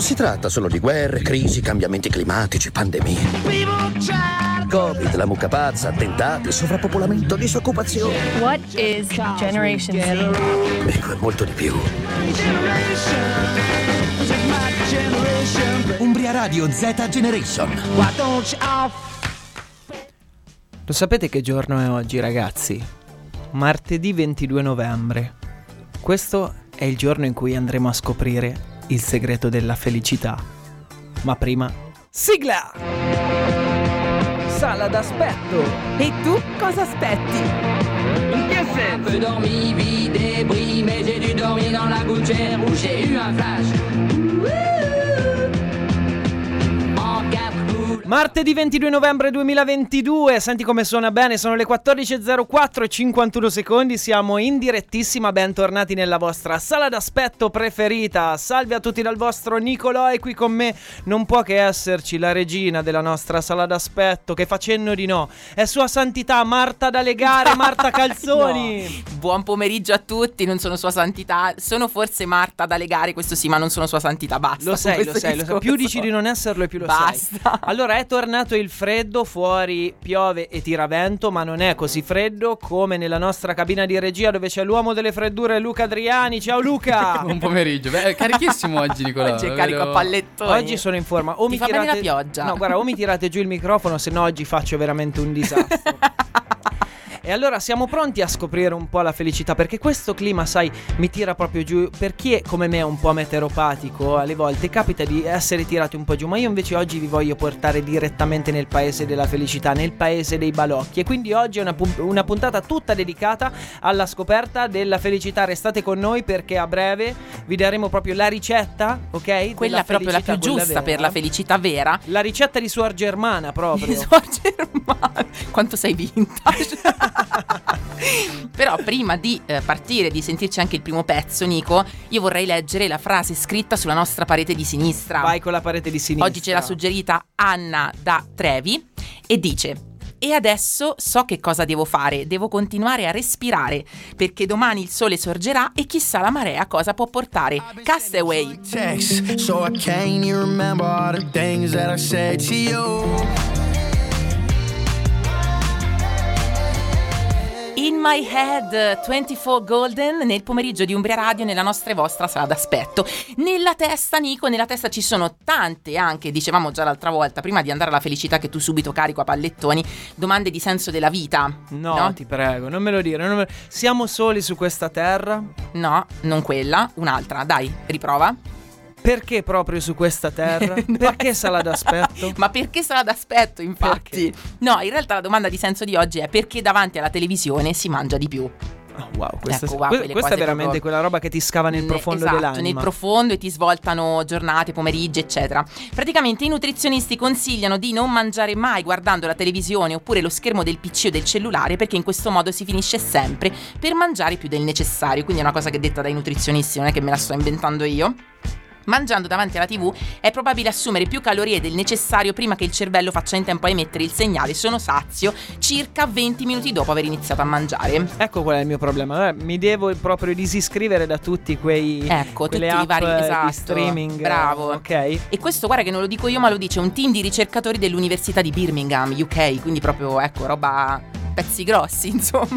non si tratta solo di guerre, crisi, cambiamenti climatici, pandemie. Covid, la mucca pazza, attentati, sovrappopolamento, disoccupazione. What is Generation Z? Ecco, è molto di più. Umbria Radio ZGeneration. Lo sapete che giorno è oggi, ragazzi? Martedì 22 novembre. Questo è il giorno in cui andremo a scoprire il segreto della felicità. Ma prima, sigla! Sala d'aspetto. E tu cosa aspetti? In che senso? Peu dormi, vie débris, mais j'ai dû dormir dans la gouttière où j'ai eu un flash. Martedì 22 novembre 2022, senti come suona bene, sono le 14.04 e 51 secondi, siamo in direttissima, bentornati nella vostra sala d'aspetto preferita. Salve a tutti dal vostro Nicolò e qui con me non può che esserci la regina della nostra sala d'aspetto, che facendo di no, è sua santità Marta da Legare, Marta Calzoni. No. Buon pomeriggio a tutti, non sono sua santità, sono forse Marta da Legare, questo sì, ma non sono sua santità, basta. Lo sai, più dici di non esserlo e più lo sei. Basta. Allora è tornato il freddo, fuori piove e tira vento, ma non è così freddo come nella nostra cabina di regia dove c'è l'uomo delle freddure Luca Adriani. Ciao Luca! Buon pomeriggio. Beh, è carichissimo oggi, Nicolò. Oggi è carico a pallettoni. Oggi sono in forma. Fa bene la pioggia. No, guarda, o mi tirate giù il microfono, se no oggi faccio veramente un disastro. E allora siamo pronti a scoprire un po' la felicità, perché questo clima, sai, mi tira proprio giù. Per chi è come me è un po' meteoropatico, alle volte capita di essere tirati un po' giù, ma io invece oggi vi voglio portare direttamente nel paese della felicità, nel paese dei balocchi. E quindi oggi è una puntata tutta dedicata alla scoperta della felicità. Restate con noi perché a breve vi daremo proprio la ricetta, ok? Quella proprio la più giusta per la felicità vera. La ricetta di Suor Germana proprio. Di Suor Germana. Quanto sei vintage. Però prima di partire, di sentirci anche il primo pezzo, Nico, io vorrei leggere la frase scritta sulla nostra parete di sinistra. Vai con la parete di sinistra. Oggi ce l'ha suggerita Anna da Trevi e dice: e adesso so che cosa devo fare, devo continuare a respirare, perché domani il sole sorgerà e chissà la marea cosa può portare. Cast Away. In My Head, 24 Golden, nel pomeriggio di Umbria Radio, nella nostra e vostra sala d'aspetto. Nella testa, Nico, nella testa ci sono tante, anche, dicevamo già l'altra volta, prima di andare alla felicità che tu subito carico a pallettoni, domande di senso della vita. No? Ti prego, non me lo dire. Siamo soli su questa terra? No, non quella, un'altra. Dai, riprova. Perché proprio su questa terra? No. Perché sala d'aspetto? Ma perché sala d'aspetto, infatti? Perché? No, in realtà la domanda di senso di oggi è: perché davanti alla televisione si mangia di più? Wow, questa è veramente proprio quella roba che ti scava nel profondo, esatto, dell'anima. Nel profondo, e ti svoltano giornate, pomeriggi, eccetera. Praticamente i nutrizionisti consigliano di non mangiare mai guardando la televisione oppure lo schermo del PC o del cellulare, perché in questo modo si finisce sempre per mangiare più del necessario. Quindi è una cosa che è detta dai nutrizionisti, non è che me la sto inventando io. Mangiando davanti alla TV è probabile assumere più calorie del necessario prima che il cervello faccia in tempo a emettere il segnale sono sazio circa 20 minuti dopo aver iniziato a mangiare. Ecco qual è il mio problema, mi devo proprio disiscrivere da tutti quei tutti i vari di streaming. Bravo. Okay. E questo, guarda che non lo dico io, ma lo dice un team di ricercatori dell'Università di Birmingham, UK, quindi proprio, ecco, roba, pezzi grossi, insomma.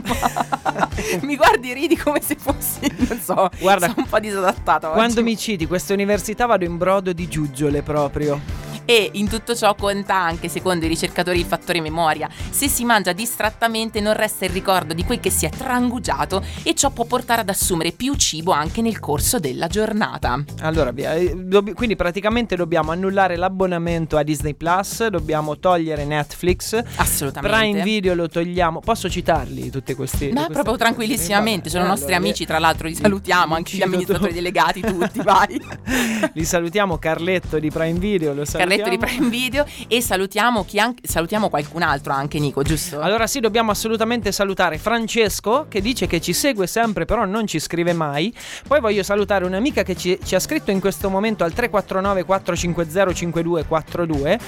Mi guardi e ridi come se fossi, non so, guarda, sono un po' disadattata oggi. Quando mi citi questa università vado in brodo di giuggiole proprio. E in tutto ciò conta anche, secondo i ricercatori, il fattore memoria. Se si mangia distrattamente non resta il ricordo di quel che si è trangugiato, e ciò può portare ad assumere più cibo anche nel corso della giornata. Allora, quindi praticamente dobbiamo annullare l'abbonamento a Disney Plus, dobbiamo togliere Netflix. Assolutamente. Prime Video lo togliamo. Posso citarli tutti questi? Ma proprio tranquillissimamente, sono nostri amici, tra l'altro li salutiamo, anche gli amministratori delegati, tutti, vai. Li salutiamo, Carletto di Prime Video, lo salutiamo. Carletto di Prime Video, e salutiamo chi salutiamo qualcun altro anche, Nico, giusto? Allora sì, dobbiamo assolutamente salutare Francesco, che dice che ci segue sempre però non ci scrive mai. Poi voglio salutare un'amica che ci ha scritto in questo momento al 349 450 5242,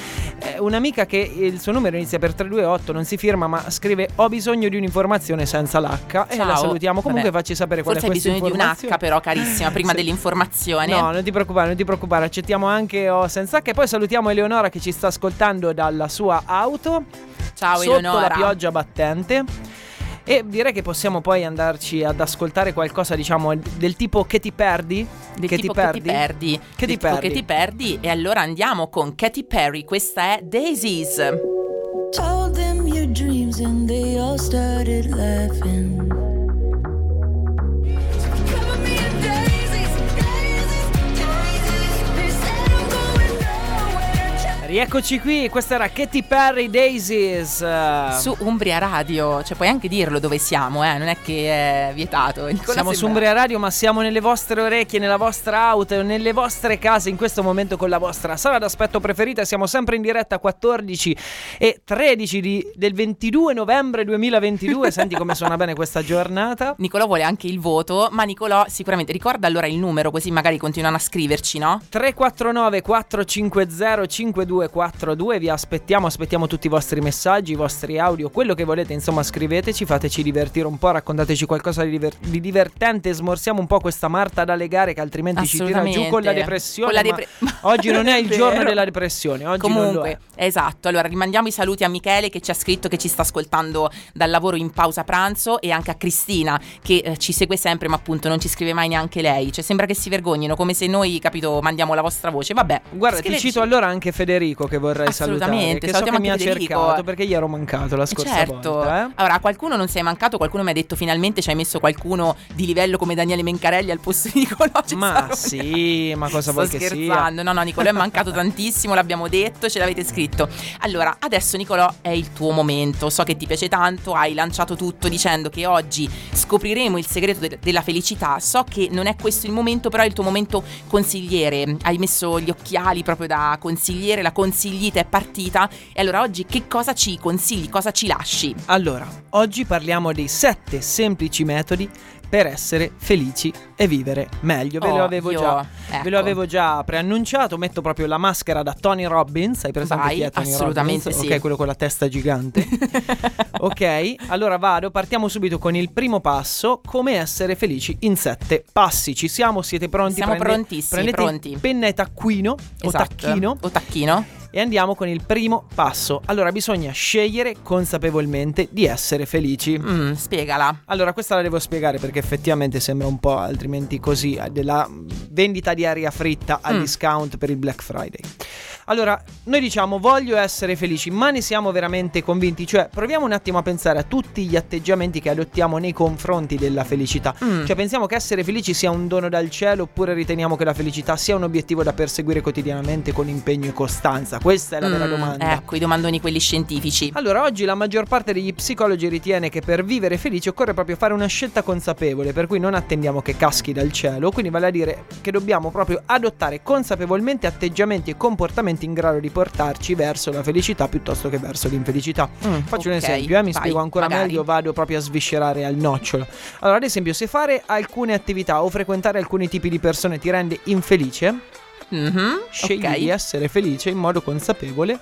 un'amica che il suo numero inizia per 328, non si firma ma scrive: ho bisogno di un'informazione senza l'H. Ciao. E la salutiamo comunque. Vabbè, facci sapere qual è questa informazione. Forse hai bisogno di un H però, carissima, prima sì, dell'informazione. No, non ti preoccupare, accettiamo anche senza H. E poi salutiamo Eleonora che ci sta ascoltando dalla sua auto. Ciao Eleonora. Sotto la pioggia battente. E direi che possiamo poi andarci ad ascoltare qualcosa, diciamo, del tipo Che ti perdi? Che ti perdi. E allora andiamo con Katy Perry, questa è Daisies. Told them your dreams and they all started laughing. Rieccoci qui, questa era Katy Perry, Daisies, su Umbria Radio, cioè puoi anche dirlo dove siamo, non è che è vietato. Nicola, siamo su Umbria Radio, ma siamo nelle vostre orecchie, nella vostra auto, nelle vostre case in questo momento con la vostra sala d'aspetto preferita. Siamo sempre in diretta 14 e 13 del 22 novembre 2022, senti come suona bene questa giornata. Nicolò vuole anche il voto, ma Nicolò sicuramente ricorda allora il numero, così magari continuano a scriverci, no? 349 450 52 242, vi aspettiamo tutti i vostri messaggi, i vostri audio, quello che volete, insomma scriveteci, fateci divertire un po', raccontateci qualcosa di divertente, smorsiamo un po' questa Marta da legare che altrimenti ci tira giù con la depressione, oggi non è il giorno della depressione, oggi comunque non lo è. Esatto, allora rimandiamo i saluti a Michele che ci ha scritto che ci sta ascoltando dal lavoro in pausa pranzo, e anche a Cristina che ci segue sempre ma appunto non ci scrive mai neanche lei, cioè sembra che si vergognino, come se noi, capito, mandiamo la vostra voce. Vabbè, guarda, ti cito allora anche Federico che vorrei salutare, che so che mi ha cercato perché gli ero mancato la scorsa volta. Allora, a qualcuno non sei mancato, qualcuno mi ha detto finalmente ci hai messo qualcuno di livello come Daniele Mencarelli al posto di Nicolò Cesaroni. Ma sì, ma cosa vuoi che sia? Sto scherzando, no Nicolò è mancato tantissimo, l'abbiamo detto, ce l'avete scritto. Allora, adesso Nicolò è il tuo momento, so che ti piace tanto, hai lanciato tutto dicendo che oggi scopriremo il segreto della felicità, so che non è questo il momento, però è il tuo momento consigliere, hai messo gli occhiali proprio da consigliere, la consiglita è partita, e allora oggi che cosa ci consigli, cosa ci lasci? Allora, oggi parliamo dei 7 semplici metodi per essere felici e vivere meglio. Ve lo avevo già preannunciato. Metto proprio la maschera da Tony Robbins. Hai presente chi è Tony Robbins? Sì. Ok, quello con la testa gigante. Ok, allora vado. Partiamo subito con il primo passo: come essere felici in 7 passi. Ci siamo? Siete pronti? Siamo pronti. Penna e taccuino, esatto. o tacchino. E andiamo con il primo passo. Allora, bisogna scegliere consapevolmente di essere felici. Spiegala. Allora, questa la devo spiegare perché effettivamente sembra un po', altrimenti così, della vendita di aria fritta al discount per il Black Friday. Allora, noi diciamo voglio essere felici, ma ne siamo veramente convinti? Cioè, proviamo un attimo a pensare a tutti gli atteggiamenti che adottiamo nei confronti della felicità. Cioè, pensiamo che essere felici sia un dono dal cielo, oppure riteniamo che la felicità sia un obiettivo da perseguire quotidianamente con impegno e costanza? Questa è la vera domanda. Ecco, i domandoni quelli scientifici. Allora, oggi la maggior parte degli psicologi ritiene che per vivere felici occorre proprio fare una scelta consapevole, per cui non attendiamo che caschi dal cielo, quindi vale a dire che dobbiamo proprio adottare consapevolmente atteggiamenti e comportamenti in grado di portarci verso la felicità piuttosto che verso l'infelicità. Faccio un esempio, mi spiego ancora meglio, vado proprio a sviscerare al nocciolo. Allora, ad esempio, se fare alcune attività o frequentare alcuni tipi di persone ti rende infelice, scegli di essere felice in modo consapevole,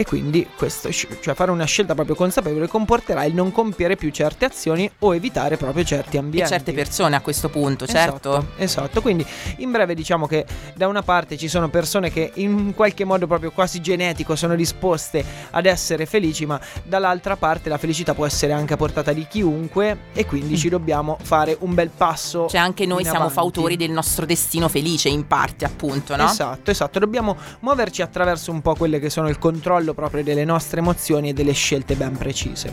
e quindi questo, cioè fare una scelta proprio consapevole, comporterà il non compiere più certe azioni o evitare proprio certi ambienti e certe persone a questo punto, certo. Esatto, quindi in breve diciamo che da una parte ci sono persone che in qualche modo proprio quasi genetico sono disposte ad essere felici, ma dall'altra parte la felicità può essere anche a portata di chiunque, e quindi ci dobbiamo fare un bel passo. Cioè anche noi siamo fautori del nostro destino felice in parte, appunto, no? Esatto, dobbiamo muoverci attraverso un po' quelle che sono il controllo proprio delle nostre emozioni e delle scelte ben precise.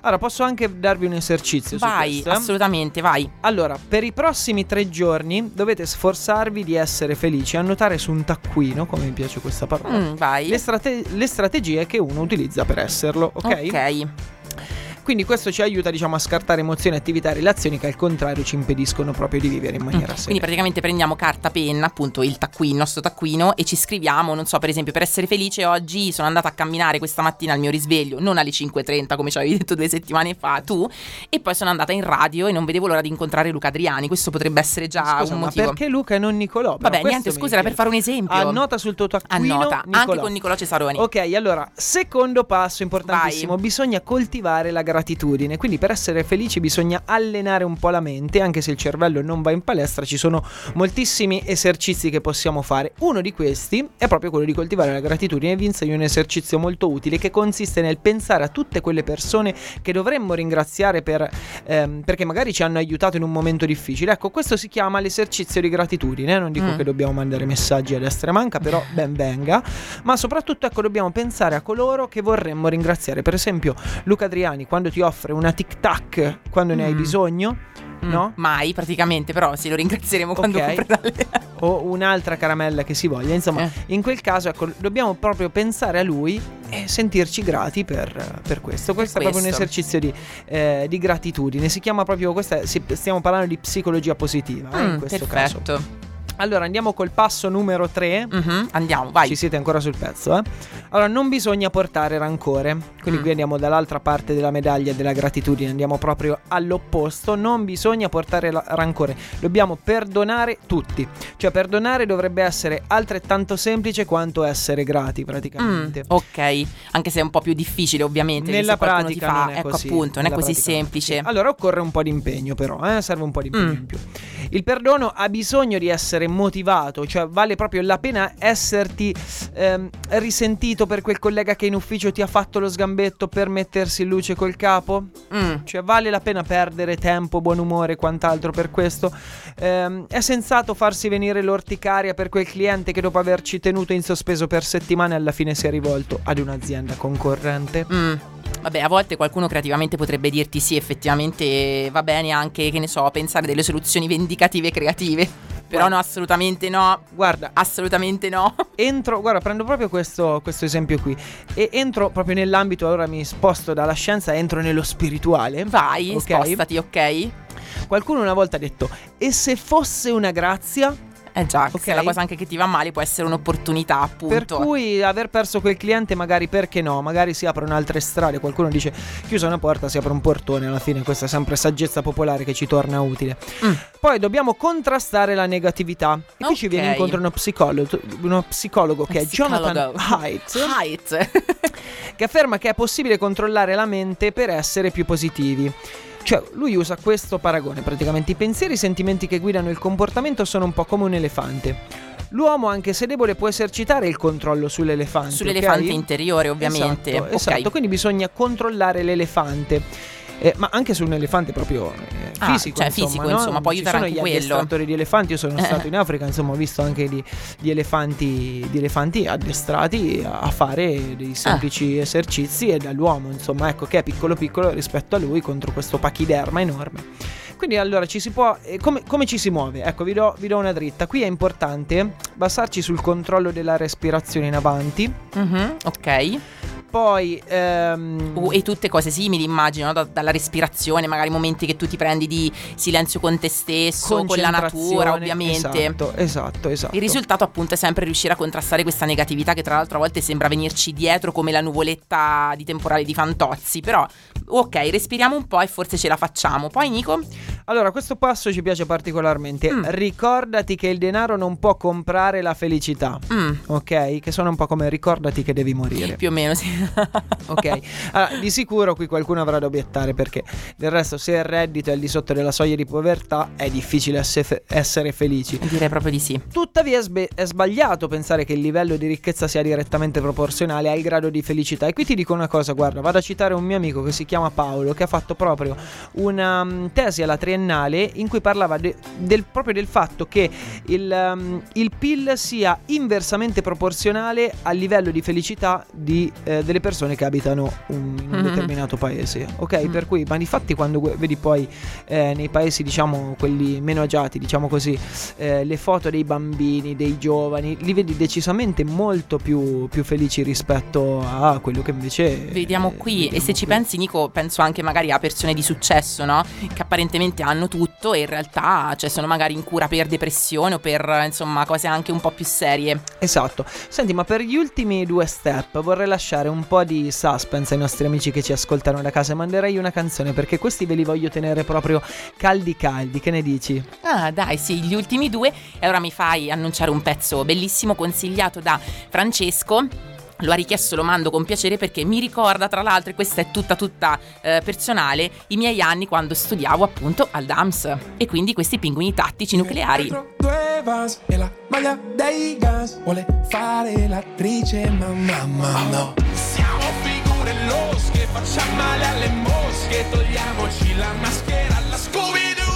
Allora, posso anche darvi un esercizio su questo? Assolutamente, vai. Allora, per i prossimi 3 giorni dovete sforzarvi di essere felici, annotare su un taccuino, come mi piace questa parola, le strategie che uno utilizza per esserlo, ok? Quindi questo ci aiuta, diciamo, a scartare emozioni, attività, relazioni che al contrario ci impediscono proprio di vivere in maniera serena. Quindi praticamente prendiamo carta, penna, appunto il taccuino, il nostro taccuino, e ci scriviamo, non so, per esempio, per essere felice oggi sono andata a camminare questa mattina al mio risveglio, non alle 5:30 come ci avevi detto 2 settimane fa tu, e poi sono andata in radio e non vedevo l'ora di incontrare Luca Adriani. Questo potrebbe essere già, scusa, un motivo. Ma perché Luca e non Nicolò? Vabbè, niente, scusa, era per fare un esempio. Annota sul tuo taccuino, annota, anche con Nicolò Cesaroni. Ok, allora, secondo passo importantissimo. Vai. Bisogna coltivare la gratitudine. Quindi per essere felici bisogna allenare un po' la mente. Anche se il cervello non va in palestra, ci sono moltissimi esercizi che possiamo fare. Uno di questi è proprio quello di coltivare la gratitudine, e vi insegno un esercizio molto utile che consiste nel pensare a tutte quelle persone che dovremmo ringraziare per, perché magari ci hanno aiutato in un momento difficile. Ecco, questo si chiama l'esercizio di gratitudine. Non dico che dobbiamo mandare messaggi a destra e manca, però ben venga. Ma soprattutto, ecco, dobbiamo pensare a coloro che vorremmo ringraziare. Per esempio Luca Adriani, quando ti offre una Tic Tac quando ne hai bisogno, no? Mai praticamente, però sì, lo ringrazieremo quando comprerà le... o un'altra caramella che si voglia, insomma, in quel caso, ecco, dobbiamo proprio pensare a lui e sentirci grati per questo. Questo è proprio un esercizio di gratitudine. Si chiama proprio questa, stiamo parlando di psicologia positiva, in questo caso. Allora andiamo col passo numero 3. Andiamo, vai. Ci siete ancora sul pezzo, eh? Allora, non bisogna portare rancore. Quindi qui andiamo dall'altra parte della medaglia della gratitudine, andiamo proprio all'opposto. Non bisogna portare rancore. Dobbiamo perdonare tutti. Cioè, perdonare dovrebbe essere altrettanto semplice quanto essere grati, praticamente. Ok, anche se è un po' più difficile, ovviamente. Nella pratica non è così. Ecco, appunto, non è così semplice. Allora occorre un po' di impegno, però, eh? Serve un po' di impegno in più. Il perdono ha bisogno di essere motivato, cioè vale proprio la pena esserti risentito per quel collega che in ufficio ti ha fatto lo sgambetto per mettersi in luce col capo. Cioè vale la pena perdere tempo, buon umore e quant'altro per questo. È sensato farsi venire l'orticaria per quel cliente che dopo averci tenuto in sospeso per settimane alla fine si è rivolto ad un'azienda concorrente. Vabbè, a volte qualcuno creativamente potrebbe dirti sì, effettivamente va bene anche, che ne so, pensare delle soluzioni vendicative e creative. Però no, assolutamente no. Guarda, assolutamente no. Guarda, prendo proprio questo esempio qui e entro proprio nell'ambito, allora mi sposto dalla scienza, entro nello spirituale. Vai, okay? Spostati, ok? Qualcuno una volta ha detto: e se fosse una grazia? Già, okay. Se è la cosa anche che ti va male, può essere un'opportunità, appunto. Per cui aver perso quel cliente, magari, perché no? Magari si aprono altre strade. Qualcuno dice: chiusa una porta, si apre un portone. Alla fine questa è sempre saggezza popolare che ci torna utile. Poi dobbiamo contrastare la negatività. E qui ci viene incontro uno psicologo che è Jonathan Haidt che afferma che è possibile controllare la mente per essere più positivi. Cioè, lui usa questo paragone, praticamente. I pensieri e i sentimenti che guidano il comportamento sono un po' come un elefante. L'uomo, anche se debole, può esercitare il controllo sull'elefante. Sull'elefante interiore, ovviamente. Esatto. Quindi bisogna controllare l'elefante. Ma anche su un elefante proprio fisico, cioè insomma, fisico, no? Insomma, può aiutare anche quello. Ci sono gli addestratori di elefanti. Io sono stato in Africa, insomma, ho visto anche di elefanti addestrati a fare dei semplici esercizi, e dall'uomo, insomma, ecco, che è piccolo piccolo rispetto a lui, contro questo pachiderma enorme. Quindi allora ci si può, come ci si muove? Ecco, vi do una dritta. Qui è importante basarci sul controllo della respirazione in avanti. Ok. Poi e tutte cose simili, immagino, dalla respirazione, magari momenti che tu ti prendi di silenzio con te stesso, con la natura, ovviamente. Esatto. Il risultato, appunto, è sempre riuscire a contrastare questa negatività che tra l'altro a volte sembra venirci dietro come la nuvoletta di temporale di Fantozzi. Però ok, respiriamo un po' e forse ce la facciamo. Poi, Nico? Allora, questo passo ci piace particolarmente. Ricordati che il denaro non può comprare la felicità. Ok? Che sono un po' come ricordati che devi morire. Più o meno, sì. Ok, allora, di sicuro qui qualcuno avrà da obiettare, perché del resto, se il reddito è al di sotto della soglia di povertà, è difficile essere felici. Direi proprio di sì. Tuttavia è sbagliato pensare che il livello di ricchezza sia direttamente proporzionale al grado di felicità. E qui ti dico una cosa, guarda, vado a citare un mio amico che si chiama Paolo, che ha fatto proprio una tesi alla triennale quadriennale in cui parlava del fatto che il PIL sia inversamente proporzionale al livello di felicità delle persone che abitano in un determinato paese, ok? Per cui, ma di fatti quando vedi poi nei paesi, diciamo, quelli meno agiati, diciamo così, le foto dei bambini, dei giovani, li vedi decisamente molto più felici rispetto a quello che invece vediamo qui. Vediamo, e se ci pensi, Nico, penso anche magari a persone di successo, no? Che apparentemente hanno tutto e in realtà, cioè, sono magari in cura per depressione o per, insomma, cose anche un po' più serie. Esatto. Senti, ma per gli ultimi due step vorrei lasciare un po' di suspense ai nostri amici che ci ascoltano da casa e manderei una canzone, perché questi ve li voglio tenere proprio caldi caldi. Che ne dici? Ah, dai, sì, gli ultimi due. E allora mi fai annunciare un pezzo bellissimo consigliato da Francesco. Lo ha richiesto, lo mando con piacere, perché mi ricorda, tra l'altro, e questa è tutta personale, i miei anni quando studiavo appunto al Dams, e quindi questi Pinguini Tattici Nucleari. Due vas e la maglia dei gas, vuole fare l'attrice ma mamma no. Siamo figure losche, facciamo male alle mosche, togliamoci la maschera alla Scooby-Doo.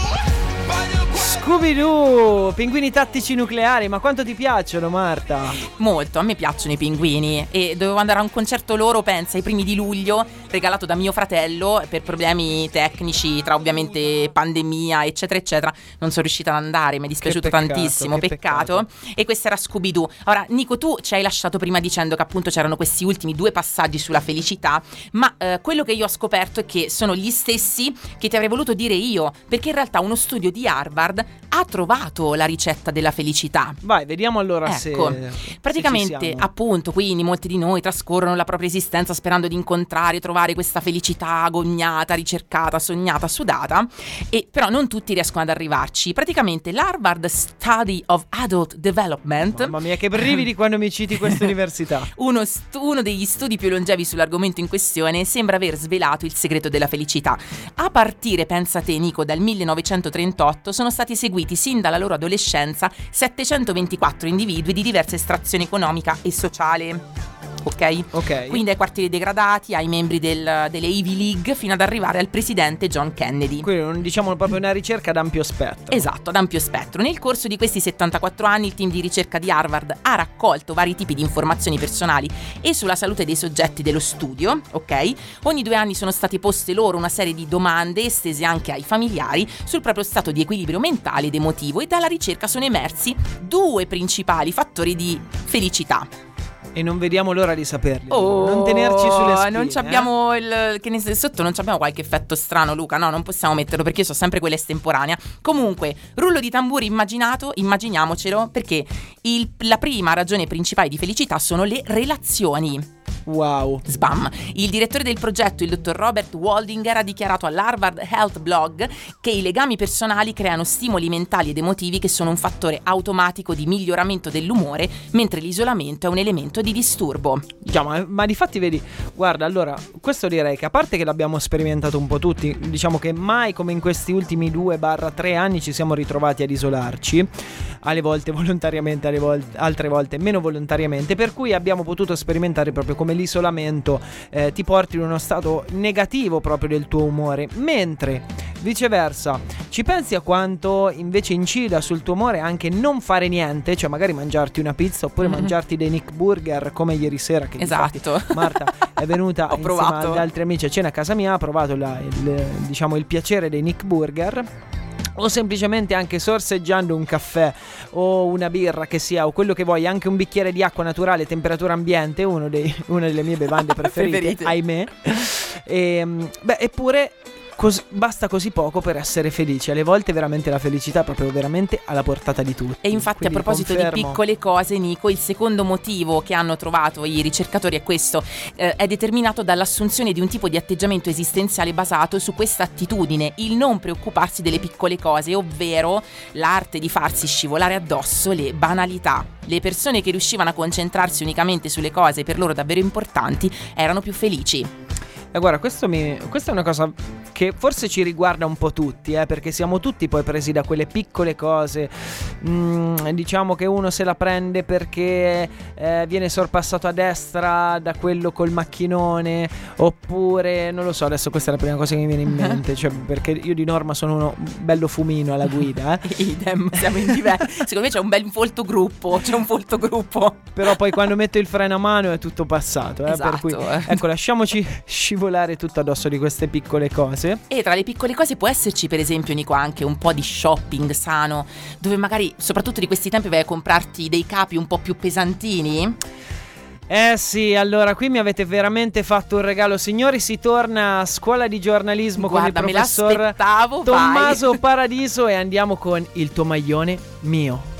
Scooby-Doo, Pinguini Tattici Nucleari, ma quanto ti piacciono, Marta? Molto, a me piacciono i pinguini e dovevo andare a un concerto loro, pensa, i primi di luglio, regalato da mio fratello, per problemi tecnici tra ovviamente pandemia eccetera eccetera, non sono riuscita ad andare, mi è dispiaciuto tantissimo, peccato. E questa era Scooby-Doo. Ora, Nico, tu ci hai lasciato prima dicendo che appunto c'erano questi ultimi due passaggi sulla felicità, ma quello che io ho scoperto è che sono gli stessi che ti avrei voluto dire io, perché in realtà uno studio di Harvard ha trovato la ricetta della felicità. Vai, vediamo allora, ecco, se praticamente, appunto, quindi molti di noi trascorrono la propria esistenza sperando di incontrare e trovare questa felicità agognata, ricercata, sognata, sudata, e però non tutti riescono ad arrivarci. Praticamente l'Harvard Study of Adult Development, mamma mia che brividi quando mi citi questa università, uno degli studi più longevi sull'argomento in questione, sembra aver svelato il segreto della felicità. A partire, pensa te, Nico, dal 1938 sono stati seguiti sin dalla loro adolescenza 724 individui di diversa estrazione economica e sociale. Ok? Quindi ai quartieri degradati, ai membri delle Ivy League, fino ad arrivare al presidente John Kennedy. Quindi, diciamo, proprio una ricerca ad ampio spettro. Esatto, ad ampio spettro. Nel corso di questi 74 anni il team di ricerca di Harvard ha raccolto vari tipi di informazioni personali e sulla salute dei soggetti dello studio, ok? Ogni 2 anni sono state poste loro una serie di domande, estese anche ai familiari, sul proprio stato di equilibrio mentale ed emotivo, e dalla ricerca sono emersi 2 principali fattori di felicità. E non vediamo l'ora di saperli. Oh, non tenerci sulle spine. Non abbiamo sotto non abbiamo qualche effetto strano, Luca? No, non possiamo metterlo, perché io so sempre quella estemporanea. Comunque, rullo di tamburi immaginato, immaginiamocelo, perché la prima ragione principale di felicità sono le relazioni. Wow. Sbam. Il direttore del progetto, il dottor Robert Waldinger, ha dichiarato all'Harvard Health Blog che i legami personali creano stimoli mentali ed emotivi che sono un fattore automatico di miglioramento dell'umore, mentre l'isolamento è un elemento di disturbo. Già, ma di fatti vedi, guarda, allora, questo direi che, a parte che l'abbiamo sperimentato un po' tutti, diciamo che mai come in questi ultimi 2-3 anni ci siamo ritrovati ad isolarci, alle volte volontariamente, altre volte meno volontariamente, per cui abbiamo potuto sperimentare proprio come l'isolamento ti porti in uno stato negativo proprio del tuo umore, mentre viceversa ci pensi a quanto invece incida sul tuo umore anche non fare niente, cioè magari mangiarti una pizza oppure mangiarti dei Nick Burger come ieri sera, che esatto, Marta è venuta insieme ad altri amici a cena a casa mia, ha provato il piacere dei Nick Burger, o semplicemente anche sorseggiando un caffè o una birra che sia, o quello che vuoi, anche un bicchiere di acqua naturale temperatura ambiente, una delle mie bevande preferite. Ahimè. Eppure basta così poco per essere felici. Alle volte veramente la felicità è proprio veramente alla portata di tutti. E infatti, quindi, a proposito di piccole cose, Nico, il secondo motivo che hanno trovato i ricercatori è questo, è determinato dall'assunzione di un tipo di atteggiamento esistenziale basato su questa attitudine, il non preoccuparsi delle piccole cose, ovvero l'arte di farsi scivolare addosso le banalità. Le persone che riuscivano a concentrarsi unicamente sulle cose per loro davvero importanti erano più felici. Guarda, questa è una cosa che forse ci riguarda un po' tutti, perché siamo tutti poi presi da quelle piccole cose, diciamo che uno se la prende perché viene sorpassato a destra da quello col macchinone, oppure non lo so, adesso questa è la prima cosa che mi viene in mente, cioè perché io di norma sono uno bello fumino alla guida, idem, siamo in diversi. Secondo me c'è un bel folto gruppo, però poi quando metto il freno a mano è tutto passato, esatto, per cui ecco, lasciamoci scivolare tutto addosso di queste piccole cose. E tra le piccole cose può esserci per esempio, Nico, anche un po' di shopping sano, dove magari soprattutto di questi tempi vai a comprarti dei capi un po' più pesantini. Eh sì, allora qui mi avete veramente fatto un regalo, signori, si torna a scuola di giornalismo. Guarda, con il professor Tommaso Paradiso e andiamo con Il tuo maglione mio.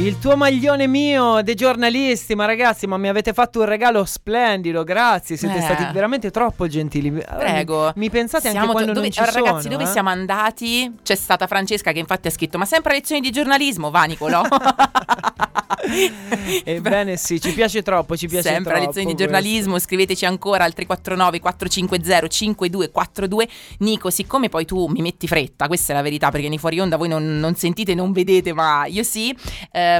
Il tuo maglione mio dei giornalisti, ma ragazzi, ma mi avete fatto un regalo splendido, grazie, siete stati veramente troppo gentili. Prego. Mi pensate anche quando non ci sono. Ragazzi, dove siamo andati? C'è stata Francesca che infatti ha scritto: ma sempre lezioni di giornalismo, va Nicolò? Ebbene sì, ci piace troppo, ci piace sempre troppo. Sempre lezioni di giornalismo, questo. Scriveteci ancora al 349-450-5242. Nico, siccome poi tu mi metti fretta, questa è la verità, perché nei fuori onda voi non sentite, non vedete, ma io sì, è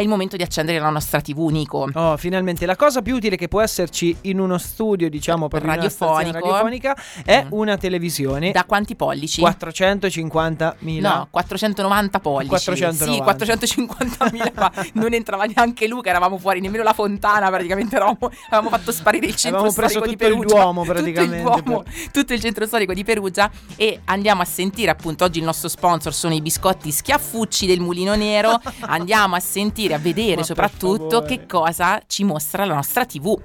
il momento di accendere la nostra TV, Nico. Oh, finalmente la cosa più utile che può esserci in uno studio, diciamo, per una stazione radiofonica è una televisione. Da quanti pollici? 450.000. No, 490 pollici. 490. Sì, 450.000 qua. Non entrava neanche Luca, eravamo fuori, nemmeno la fontana praticamente, avevamo fatto sparire il centro storico di Perugia. Avevamo preso tutto il Duomo praticamente. Tutto il centro storico di Perugia. E andiamo a sentire, appunto, oggi il nostro sponsor sono i biscotti Schiaffucci del Mulino Nero. Andiamo a sentire, a vedere soprattutto che cosa ci mostra la nostra TV.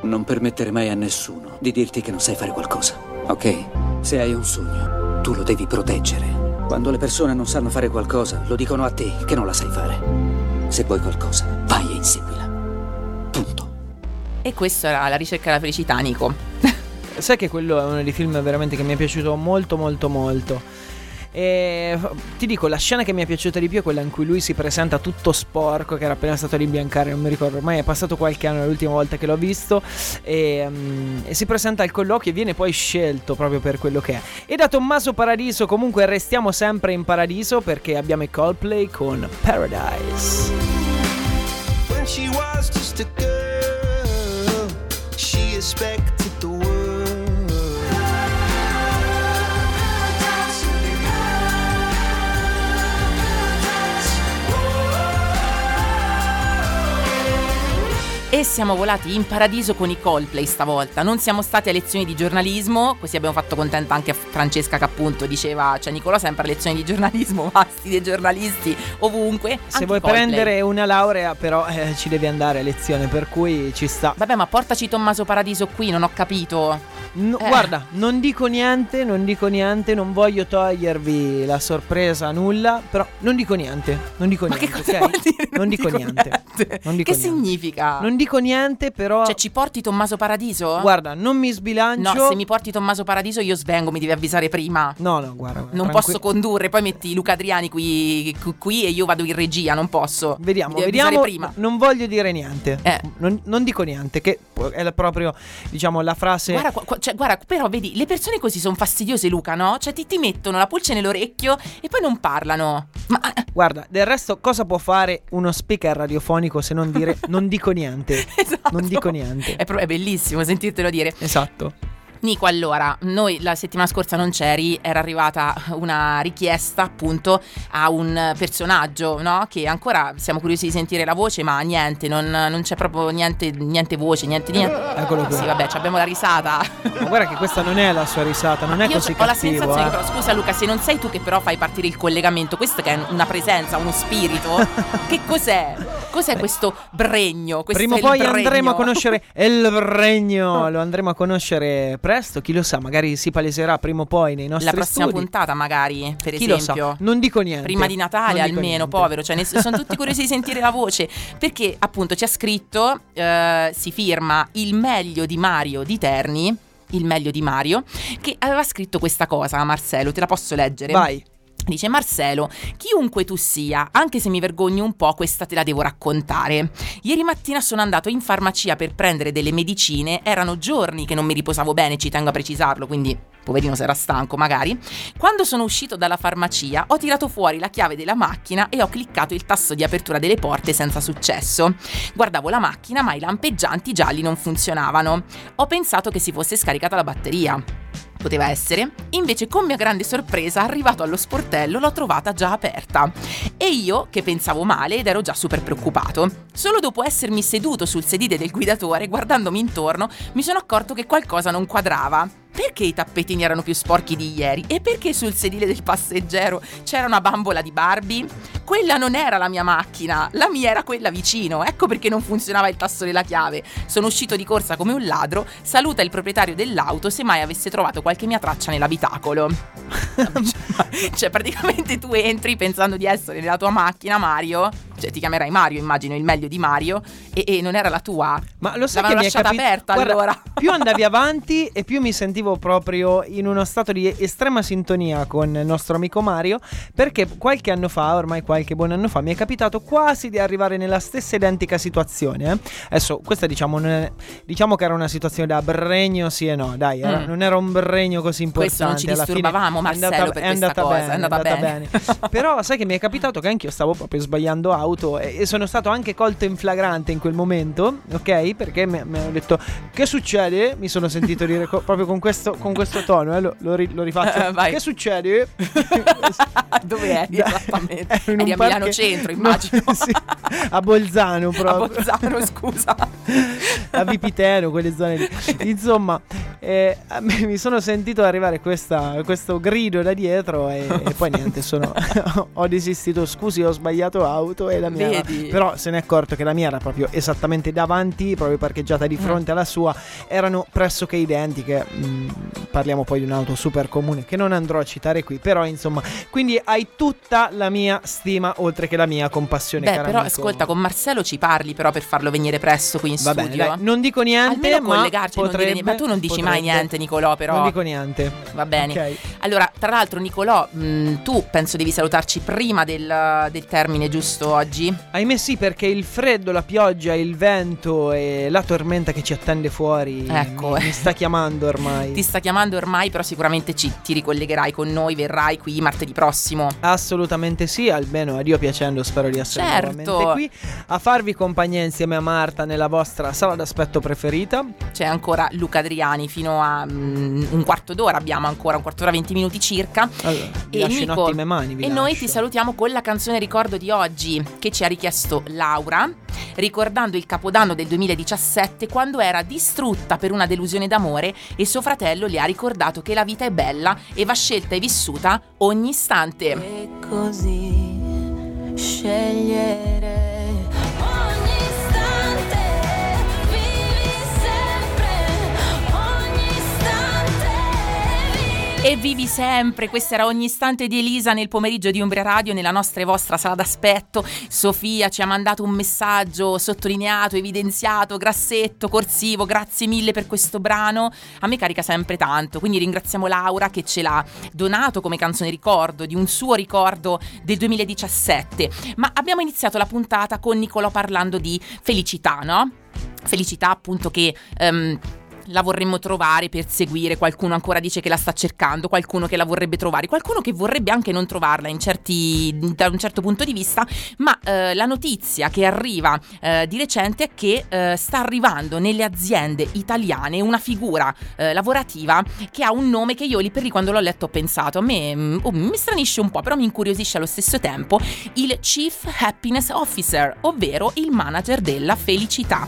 Non permettere mai a nessuno di dirti che non sai fare qualcosa, ok? Se hai un sogno, tu lo devi proteggere. Quando le persone non sanno fare qualcosa, lo dicono a te che non la sai fare. Se vuoi qualcosa, vai e inseguila. Punto. E questa era La ricerca della felicità, Nico. Sai che quello è uno dei film veramente che mi è piaciuto molto, molto, molto. E ti dico, la scena che mi è piaciuta di più è quella in cui lui si presenta tutto sporco, che era appena stato ad imbiancare, non mi ricordo, ormai è passato qualche anno l'ultima volta che l'ho visto, e si presenta al colloquio e viene poi scelto proprio per quello che è. E da Tommaso Paradiso comunque restiamo sempre in paradiso, perché abbiamo i Coldplay con Paradise. When she was just a girl, she expected the world. E siamo volati in paradiso con i Coldplay stavolta. Non siamo stati a lezioni di giornalismo, così abbiamo fatto contenta anche Francesca, che appunto diceva, cioè Nicolò sempre a lezioni di giornalismo, vasti dei giornalisti ovunque. Se vuoi Coldplay prendere una laurea però ci devi andare a lezione, per cui ci sta. Vabbè, ma portaci Tommaso Paradiso qui, non ho capito. Guarda, non dico niente, non voglio togliervi la sorpresa, nulla, però non dico niente. Ma che cosa vuol dire? Non dico niente. Che significa? Non dico niente, però. Cioè, ci porti Tommaso Paradiso? Guarda, non mi sbilancio. No, se mi porti Tommaso Paradiso io svengo, mi devi avvisare prima. No, guarda. Non posso condurre, poi metti Luca Adriani qui e io vado in regia, non posso. Vediamo prima. Non voglio dire niente. Non dico niente, che è proprio, diciamo, la frase. Guarda, però vedi, le persone così sono fastidiose, Luca, no? Cioè ti mettono la pulce nell'orecchio e poi non parlano. Ma guarda, del resto cosa può fare uno speaker radiofonico se non dire non dico niente? Esatto. Non dico niente. È bellissimo sentirtelo dire. Esatto. Nico, allora, noi la settimana scorsa non c'eri, era arrivata una richiesta appunto a un personaggio, no? Che ancora siamo curiosi di sentire la voce, ma niente, non c'è proprio niente voce, niente. Eccolo qui. Sì, vabbè, abbiamo la risata. Ma guarda che questa non è la sua risata, non è così cattivo. Io ho la sensazione che però, scusa Luca, se non sei tu che però fai partire il collegamento, questo che è una presenza, uno spirito, che cos'è? Cos'è questo bregno? Questo prima o poi andremo a conoscere il bregno, lo andremo a conoscere presto, chi lo sa, magari si paleserà prima o poi nei nostri studi. La prossima puntata magari, per chi esempio. Lo sa, non dico niente. Prima di Natale almeno, niente. Povero, cioè sono tutti curiosi di sentire la voce, perché appunto ci ha scritto, si firma il meglio di Mario di Terni, il meglio di Mario, che aveva scritto questa cosa, Marcello, te la posso leggere? Vai. Dice: Marcello, chiunque tu sia, anche se mi vergogno un po', questa te la devo raccontare. Ieri mattina sono andato in farmacia per prendere delle medicine, erano giorni che non mi riposavo bene, ci tengo a precisarlo, quindi poverino sarà stanco magari. Quando sono uscito dalla farmacia ho tirato fuori la chiave della macchina e ho cliccato il tasto di apertura delle porte senza successo. Guardavo la macchina, ma i lampeggianti gialli non funzionavano. Ho pensato che si fosse scaricata la batteria. Poteva essere. Invece, con mia grande sorpresa, arrivato allo sportello l'ho trovata già aperta. E io, che pensavo male ed ero già super preoccupato. Solo dopo essermi seduto sul sedile del guidatore, guardandomi intorno, mi sono accorto che qualcosa non quadrava. Perché i tappetini erano più sporchi di ieri? E perché sul sedile del passeggero c'era una bambola di Barbie? Quella non era la mia macchina, la mia era quella vicino, ecco perché non funzionava il tasto della chiave. Sono uscito di corsa come un ladro, saluta il proprietario dell'auto se mai avesse trovato qualche mia traccia nell'abitacolo. Cioè praticamente tu entri pensando di essere nella tua macchina, Mario, cioè ti chiamerai Mario, immagino, il meglio di Mario, e non era la tua. Ma lo sai che mi è lasciata aperta. Guarda, allora più andavi avanti e più mi sentivo proprio in uno stato di estrema sintonia con il nostro amico Mario, perché qualche anno fa, ormai qualche buon anno fa, mi è capitato quasi di arrivare nella stessa identica situazione, eh? Adesso questa diciamo non è, diciamo che era una situazione da bregno, sì e no, dai, era, non era un bregno così importante, questo non ci disturbavamo, alla fine, Marcello, è andata, per è andata bene, è andata bene. Però sai che mi è capitato che anch'io stavo proprio sbagliando auto e sono stato anche colto in flagrante in quel momento, ok? Perché mi hanno detto che succede? Mi sono sentito dire proprio con questo tono, lo rifaccio. Che succede? Dove eri esattamente? Eri a Milano Centro, immagino. No, sì, a Bolzano proprio. A Bolzano, scusa. A Vipiteno, quelle zone lì. Insomma, mi sono sentito arrivare questo grido da dietro e poi niente, ho desistito, scusi, ho sbagliato auto e la mia era, però se n'è accorto che la mia era proprio esattamente davanti, proprio parcheggiata di fronte alla sua, erano pressoché identiche. Parliamo poi di un'auto super comune che non andrò a citare qui, però insomma, quindi hai tutta la mia stima oltre che la mia compassione. Beh, però amico, ascolta, con Marcello ci parli però per farlo venire presto qui in studio. Va bene, dai, non dico niente, almeno collegarci, potrebbe, ma tu non dici potrebbe. Mai niente, Nicolò, però non dico niente, va bene, okay. Allora, tra l'altro, Nicolò, tu penso devi salutarci prima del termine, giusto, oggi? Ahimè sì, perché il freddo, la pioggia, il vento e la tormenta che ci attende fuori, ecco, mi sta chiamando ormai. Ti sta chiamando ormai, però sicuramente ti ricollegherai con noi, verrai qui martedì prossimo. Assolutamente sì, almeno a Dio piacendo spero di essere nuovamente qui a farvi compagnia insieme a Marta nella vostra sala d'aspetto preferita. C'è ancora Luca Adriani fino a un quarto d'ora, abbiamo ancora un quarto d'ora, 20 minuti circa. Allora, vi lascio in ottime mani, vi lascio. Noi ti salutiamo con la canzone ricordo di oggi che ci ha richiesto Laura, ricordando il capodanno del 2017, quando era distrutta per una delusione d'amore e suo fratello le ha ricordato che la vita è bella e va scelta e vissuta ogni istante. E così scegliere e vivi sempre. Questo era Ogni istante di Elisa nel pomeriggio di Umbria Radio, nella nostra e vostra sala d'aspetto. Sofia ci ha mandato un messaggio sottolineato, evidenziato, grassetto, corsivo: grazie mille per questo brano, a me carica sempre tanto. Quindi ringraziamo Laura che ce l'ha donato come canzone ricordo di un suo ricordo del 2017. Ma abbiamo iniziato la puntata con Nicolò parlando di felicità, no? Felicità appunto che la vorremmo trovare per seguire, qualcuno ancora dice che la sta cercando, qualcuno che la vorrebbe trovare, qualcuno che vorrebbe anche non trovarla in certi, da un certo punto di vista, ma la notizia che arriva di recente è che sta arrivando nelle aziende italiane una figura lavorativa che ha un nome che io lì per lì quando l'ho letto ho pensato, a me mi stranisce un po', però mi incuriosisce allo stesso tempo, il Chief Happiness Officer, ovvero il manager della felicità,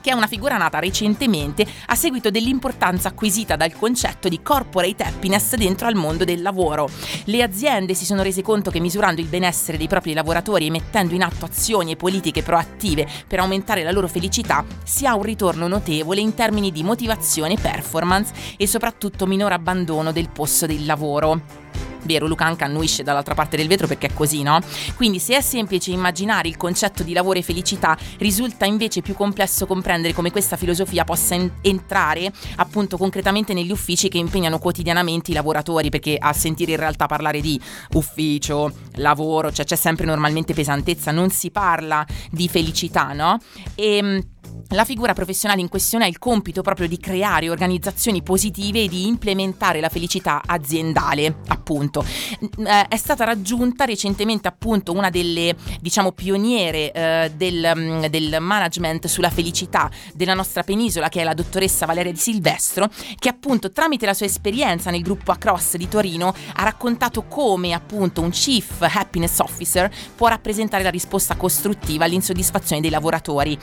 che è una figura nata recentemente a seguito dell'importanza acquisita dal concetto di corporate happiness dentro al mondo del lavoro. Le aziende si sono rese conto che misurando il benessere dei propri lavoratori e mettendo in atto azioni e politiche proattive per aumentare la loro felicità si ha un ritorno notevole in termini di motivazione, performance e soprattutto minor abbandono del posto del lavoro. Vero, Luca anche annuisce dall'altra parte del vetro perché è così, no? Quindi se è semplice immaginare il concetto di lavoro e felicità, risulta invece più complesso comprendere come questa filosofia possa entrare appunto concretamente negli uffici che impegnano quotidianamente i lavoratori, perché a sentire in realtà parlare di ufficio, lavoro, cioè c'è sempre normalmente pesantezza, non si parla di felicità, no? E la figura professionale in questione ha il compito proprio di creare organizzazioni positive e di implementare la felicità aziendale, appunto. È stata raggiunta recentemente appunto una delle, diciamo, pioniere del management sulla felicità della nostra penisola, che è la dottoressa Valeria Di Silvestro, che appunto tramite la sua esperienza nel gruppo Across di Torino ha raccontato come appunto un Chief Happiness Officer può rappresentare la risposta costruttiva all'insoddisfazione dei lavoratori.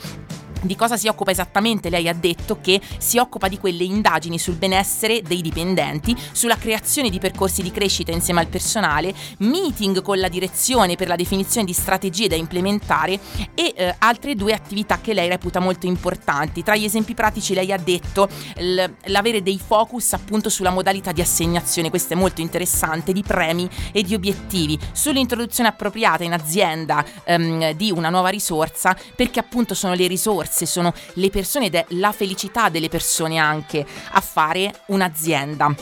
Di cosa si occupa esattamente? Lei ha detto che si occupa di quelle indagini sul benessere dei dipendenti, sulla creazione di percorsi di crescita insieme al personale, meeting con la direzione per la definizione di strategie da implementare e altre due attività che lei reputa molto importanti. Tra gli esempi pratici lei ha detto l'avere dei focus appunto sulla modalità di assegnazione, questo è molto interessante, di premi e di obiettivi, sull'introduzione appropriata in azienda di una nuova risorsa, perché appunto sono le risorse, se sono le persone ed è la felicità delle persone anche a fare un'azienda.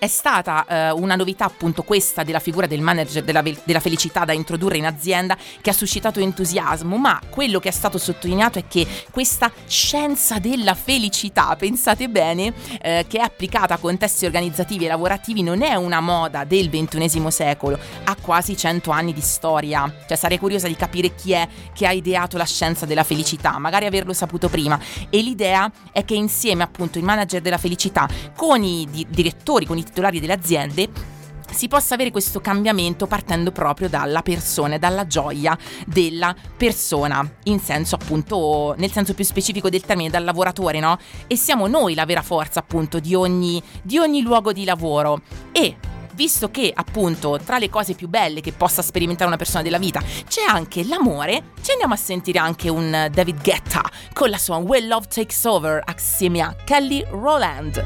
È stata una novità appunto questa della figura del manager della felicità da introdurre in azienda, che ha suscitato entusiasmo, ma quello che è stato sottolineato è che questa scienza della felicità, pensate bene, che è applicata a contesti organizzativi e lavorativi, non è una moda del XXI secolo, ha quasi 100 anni di storia. Cioè sarei curiosa di capire chi è che ha ideato la scienza della felicità, magari averlo saputo prima. E l'idea è che insieme appunto il manager della felicità con i direttori, con i titolari delle aziende, si possa avere questo cambiamento partendo proprio dalla persona, dalla gioia della persona, in senso appunto, nel senso più specifico del termine, dal lavoratore, no? E siamo noi la vera forza appunto di ogni luogo di lavoro. E visto che appunto tra le cose più belle che possa sperimentare una persona della vita c'è anche l'amore, ci andiamo a sentire anche un David Guetta con la sua When Love Takes Over assieme a Kelly Rowland.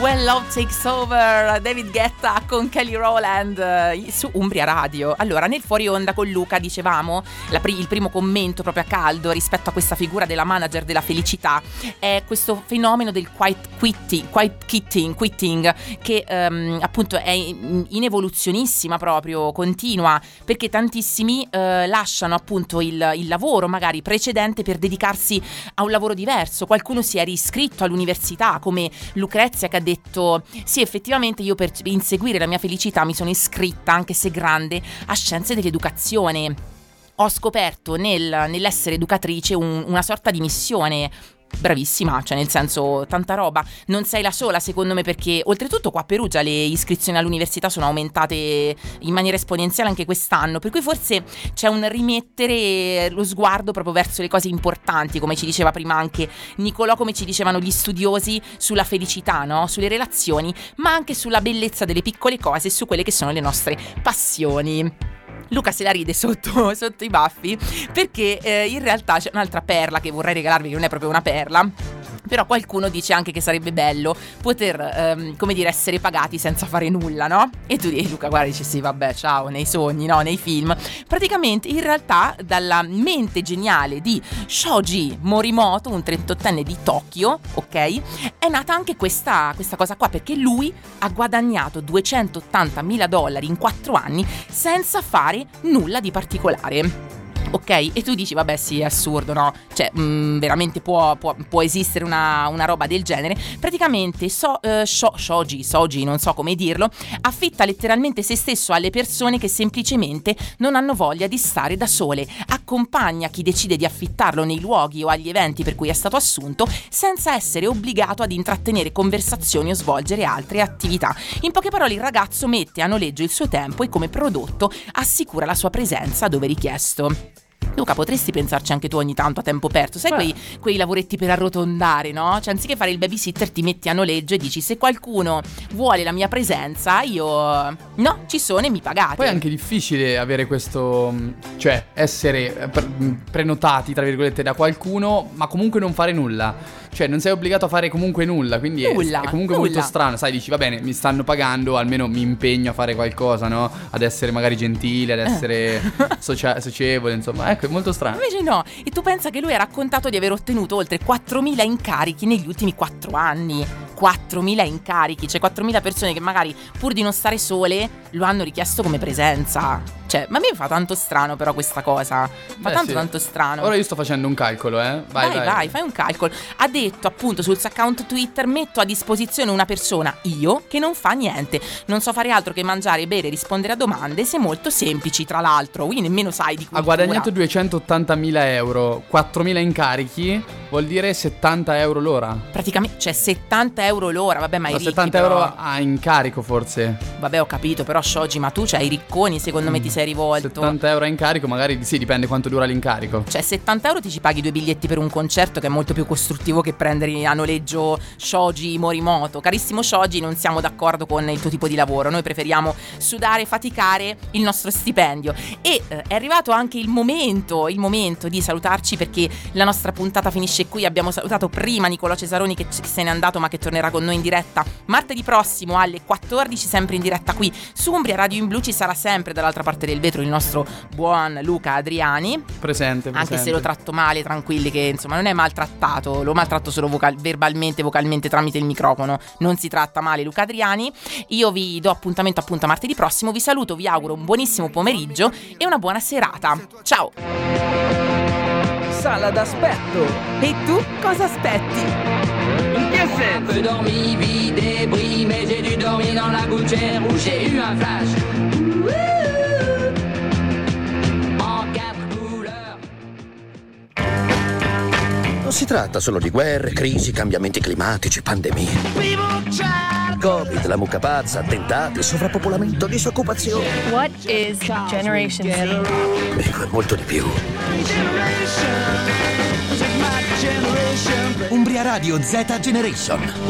When Love Takes Over, David Guetta con Kelly Rowland su Umbria Radio. Allora, nel fuori onda con Luca dicevamo il primo commento proprio a caldo rispetto a questa figura della manager della felicità è questo fenomeno del quiet quitting che appunto è in evoluzionissima, proprio continua, perché tantissimi lasciano appunto il lavoro magari precedente per dedicarsi a un lavoro diverso. Qualcuno si è riscritto all'università, come Lucrezia, che ha detto sì, effettivamente io per inseguire la mia felicità mi sono iscritta, anche se grande, a scienze dell'educazione. Ho scoperto nell'essere educatrice una sorta di missione. Bravissima, cioè nel senso, tanta roba. Non sei la sola secondo me, perché oltretutto qua a Perugia le iscrizioni all'università sono aumentate in maniera esponenziale anche quest'anno, per cui forse c'è un rimettere lo sguardo proprio verso le cose importanti, come ci diceva prima anche Nicolò, come ci dicevano gli studiosi sulla felicità, no? Sulle relazioni, ma anche sulla bellezza delle piccole cose e su quelle che sono le nostre passioni. Luca se la ride sotto i baffi perché in realtà c'è un'altra perla che vorrei regalarvi, che non è proprio una perla, Però qualcuno dice anche che sarebbe bello poter, come dire, essere pagati senza fare nulla, no? E tu dici, Luca, guarda, dici sì, vabbè, ciao, nei sogni, no, nei film. Praticamente, in realtà, dalla mente geniale di Shoji Morimoto, un 38enne di Tokyo, ok, è nata anche questa cosa qua, perché lui ha guadagnato $280.000 in 4 anni senza fare nulla di particolare. Ok, e tu dici, vabbè sì, è assurdo, no? Cioè, veramente può esistere una roba del genere? Praticamente Shoji, non so come dirlo, affitta letteralmente se stesso alle persone che semplicemente non hanno voglia di stare da sole. Accompagna chi decide di affittarlo nei luoghi o agli eventi per cui è stato assunto, senza essere obbligato ad intrattenere conversazioni o svolgere altre attività. In poche parole, il ragazzo mette a noleggio il suo tempo e come prodotto assicura la sua presenza dove richiesto. Luca, potresti pensarci anche tu ogni tanto a tempo perso, sai quei lavoretti per arrotondare, no? Cioè, anziché fare il babysitter ti metti a noleggio e dici, se qualcuno vuole la mia presenza io, no, ci sono e mi pagate. Poi è anche difficile avere questo, cioè essere prenotati tra virgolette da qualcuno ma comunque non fare nulla. Cioè non sei obbligato a fare comunque nulla, quindi è comunque molto strano. Sai, dici, va bene, mi stanno pagando, almeno mi impegno a fare qualcosa, no? Ad essere magari gentile, ad essere socievole, insomma. Ecco, è molto strano. Invece no. E tu pensa che lui ha raccontato di aver ottenuto oltre 4.000 incarichi negli ultimi 4 anni. 4.000 incarichi, cioè 4.000 persone che magari pur di non stare sole lo hanno richiesto come presenza. Cioè, ma a me fa tanto strano però questa cosa. Fa tanto strano. Ora io sto facendo un calcolo, eh. Vai, fai un calcolo. Ha detto appunto sul suo account Twitter: metto a disposizione una persona, io, che non fa niente. Non so fare altro che mangiare, bere, rispondere a domande. Sei molto semplici, tra l'altro. Quindi nemmeno sai di cultura. Ha guadagnato €280.000, 4.000 incarichi, vuol dire €70 l'ora. Praticamente, cioè €70 l'ora, vabbè, ma i ricchi €70 a incarico forse. Vabbè, ho capito, però Shoji, ma tu c'hai i ricconi, secondo me ti sei rivolto. €70 a incarico, magari sì, dipende quanto dura l'incarico. Cioè €70 ti ci paghi 2 biglietti per un concerto, che è molto più costruttivo che prendere a noleggio Shoji Morimoto. Carissimo Shoji, non siamo d'accordo con il tuo tipo di lavoro, noi preferiamo sudare, faticare il nostro stipendio. E è arrivato anche il momento di salutarci, perché la nostra puntata finisce qui. Abbiamo salutato prima Nicolò Cesaroni, che se n'è andato ma che tornerà con noi in diretta martedì prossimo alle 14, sempre in diretta qui su Umbria Radio in Blu. Ci sarà sempre dall'altra parte del vetro il nostro buon Luca Adriani presente. Anche se lo tratto male, tranquilli che insomma non è maltrattato, lo maltratto solo vocalmente tramite il microfono, non si tratta male Luca Adriani. Io vi do appuntamento appunto a martedì prossimo, vi saluto, vi auguro un buonissimo pomeriggio e una buona serata, ciao. Sala d'aspetto. E tu cosa aspetti? In che senso? Peu dormi, débris, mais j'ai dû dormir dans la gouttière où j'ai eu un flash. Non si tratta solo di guerre, crisi, cambiamenti climatici, pandemie. Covid, la mucca pazza, attentati, sovrappopolamento, disoccupazione. What is Generation Z? Ecco, è molto di più. Umbria Radio Z Generation.